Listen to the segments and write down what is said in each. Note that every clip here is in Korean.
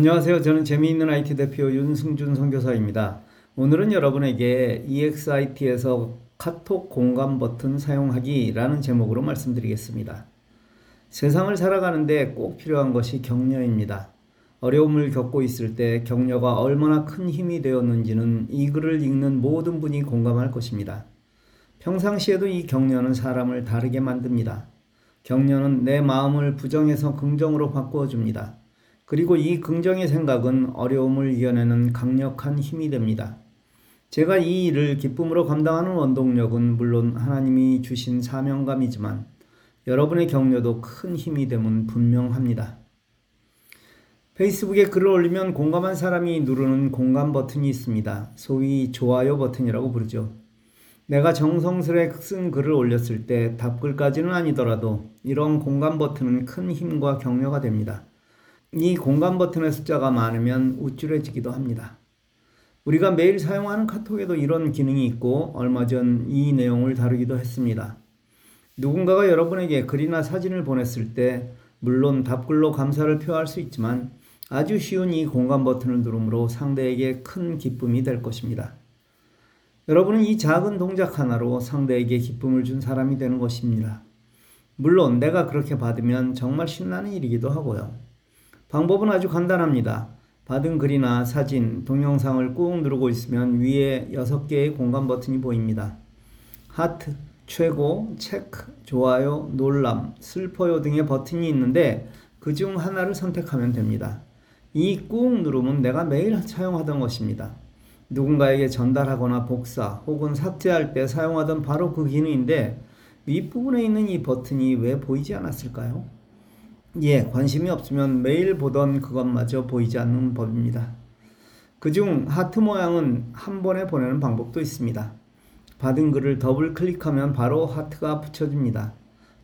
안녕하세요. 저는 재미있는 IT 대표 윤승준 선교사입니다. 오늘은 여러분에게 EXIT에서 카톡 공감 버튼 사용하기라는 제목으로 말씀드리겠습니다. 세상을 살아가는데 꼭 필요한 것이 격려입니다. 어려움을 겪고 있을 때 격려가 얼마나 큰 힘이 되었는지는 이 글을 읽는 모든 분이 공감할 것입니다. 평상시에도 이 격려는 사람을 다르게 만듭니다. 격려는 내 마음을 부정에서 긍정으로 바꾸어줍니다. 그리고 이 긍정의 생각은 어려움을 이겨내는 강력한 힘이 됩니다. 제가 이 일을 기쁨으로 감당하는 원동력은 물론 하나님이 주신 사명감이지만 여러분의 격려도 큰 힘이 되면 분명합니다. 페이스북에 글을 올리면 공감한 사람이 누르는 공감 버튼이 있습니다. 소위 좋아요 버튼이라고 부르죠. 내가 정성스레 쓴 글을 올렸을 때 답글까지는 아니더라도 이런 공감 버튼은 큰 힘과 격려가 됩니다. 이 공감 버튼의 숫자가 많으면 우쭐해지기도 합니다. 우리가 매일 사용하는 카톡에도 이런 기능이 있고 얼마 전 이 내용을 다루기도 했습니다. 누군가가 여러분에게 글이나 사진을 보냈을 때 물론 답글로 감사를 표할 수 있지만 아주 쉬운 이 공감 버튼을 누르므로 상대에게 큰 기쁨이 될 것입니다. 여러분은 이 작은 동작 하나로 상대에게 기쁨을 준 사람이 되는 것입니다. 물론 내가 그렇게 받으면 정말 신나는 일이기도 하고요. 방법은 아주 간단합니다. 받은 글이나 사진, 동영상을 꾹 누르고 있으면 위에 6개의 공감 버튼이 보입니다. 하트, 최고, 체크, 좋아요, 놀람, 슬퍼요 등의 버튼이 있는데 그중 하나를 선택하면 됩니다. 이 꾹 누르면 내가 매일 사용하던 것입니다. 누군가에게 전달하거나 복사 혹은 삭제할 때 사용하던 바로 그 기능인데 윗부분에 있는 이 버튼이 왜 보이지 않았을까요? 관심이 없으면 매일 보던 그것마저 보이지 않는 법입니다. 그중 하트 모양은 한 번에 보내는 방법도 있습니다. 받은 글을 더블 클릭하면 바로 하트가 붙여집니다.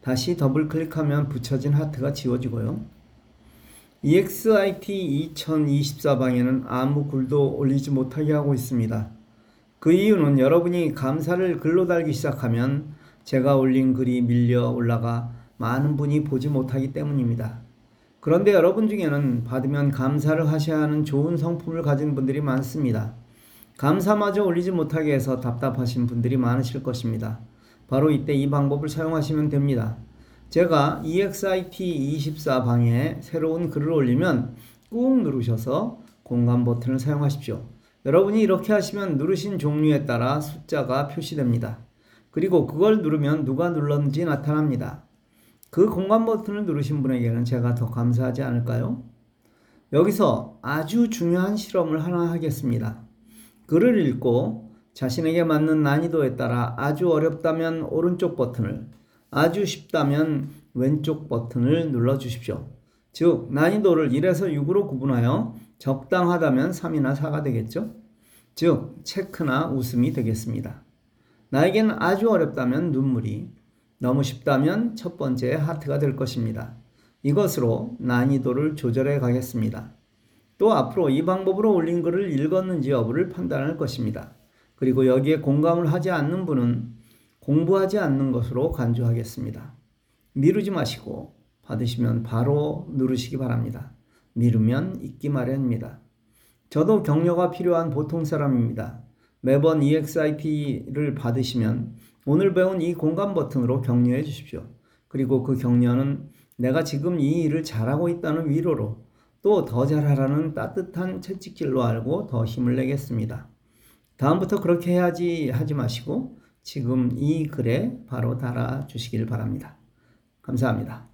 다시 더블 클릭하면 붙여진 하트가 지워지고요. EXIT 2024방에는 아무 글도 올리지 못하게 하고 있습니다. 그 이유는 여러분이 감사를 글로 달기 시작하면 제가 올린 글이 밀려 올라가 많은 분이 보지 못하기 때문입니다. 그런데 여러분 중에는 받으면 감사를 하셔야 하는 좋은 성품을 가진 분들이 많습니다. 감사마저 올리지 못하게 해서 답답하신 분들이 많으실 것입니다. 바로 이때 이 방법을 사용하시면 됩니다. 제가 EXIT24방에 새로운 글을 올리면 꾹 누르셔서 공감 버튼을 사용하십시오. 여러분이 이렇게 하시면 누르신 종류에 따라 숫자가 표시됩니다. 그리고 그걸 누르면 누가 눌렀는지 나타납니다. 그 공감 버튼을 누르신 분에게는 제가 더 감사하지 않을까요? 여기서 아주 중요한 실험을 하나 하겠습니다. 글을 읽고 자신에게 맞는 난이도에 따라 아주 어렵다면 오른쪽 버튼을, 아주 쉽다면 왼쪽 버튼을 눌러주십시오. 즉 난이도를 1에서 6으로 구분하여 적당하다면 3이나 4가 되겠죠. 즉 체크나 웃음이 되겠습니다. 나에겐 아주 어렵다면 눈물이, 너무 쉽다면 첫 번째 하트가 될 것입니다. 이것으로 난이도를 조절해 가겠습니다. 또 앞으로 이 방법으로 올린 글을 읽었는지 여부를 판단할 것입니다. 그리고 여기에 공감을 하지 않는 분은 공부하지 않는 것으로 간주하겠습니다. 미루지 마시고 받으시면 바로 누르시기 바랍니다. 미루면 잊기 마련입니다. 저도 격려가 필요한 보통 사람입니다. 매번 EXIT를 받으시면 오늘 배운 이 공감 버튼으로 격려해 주십시오. 그리고 그 격려는 내가 지금 이 일을 잘하고 있다는 위로로, 또 더 잘하라는 따뜻한 채찍질로 알고 더 힘을 내겠습니다. 다음부터 그렇게 해야지 하지 마시고 지금 이 글에 바로 달아주시길 바랍니다. 감사합니다.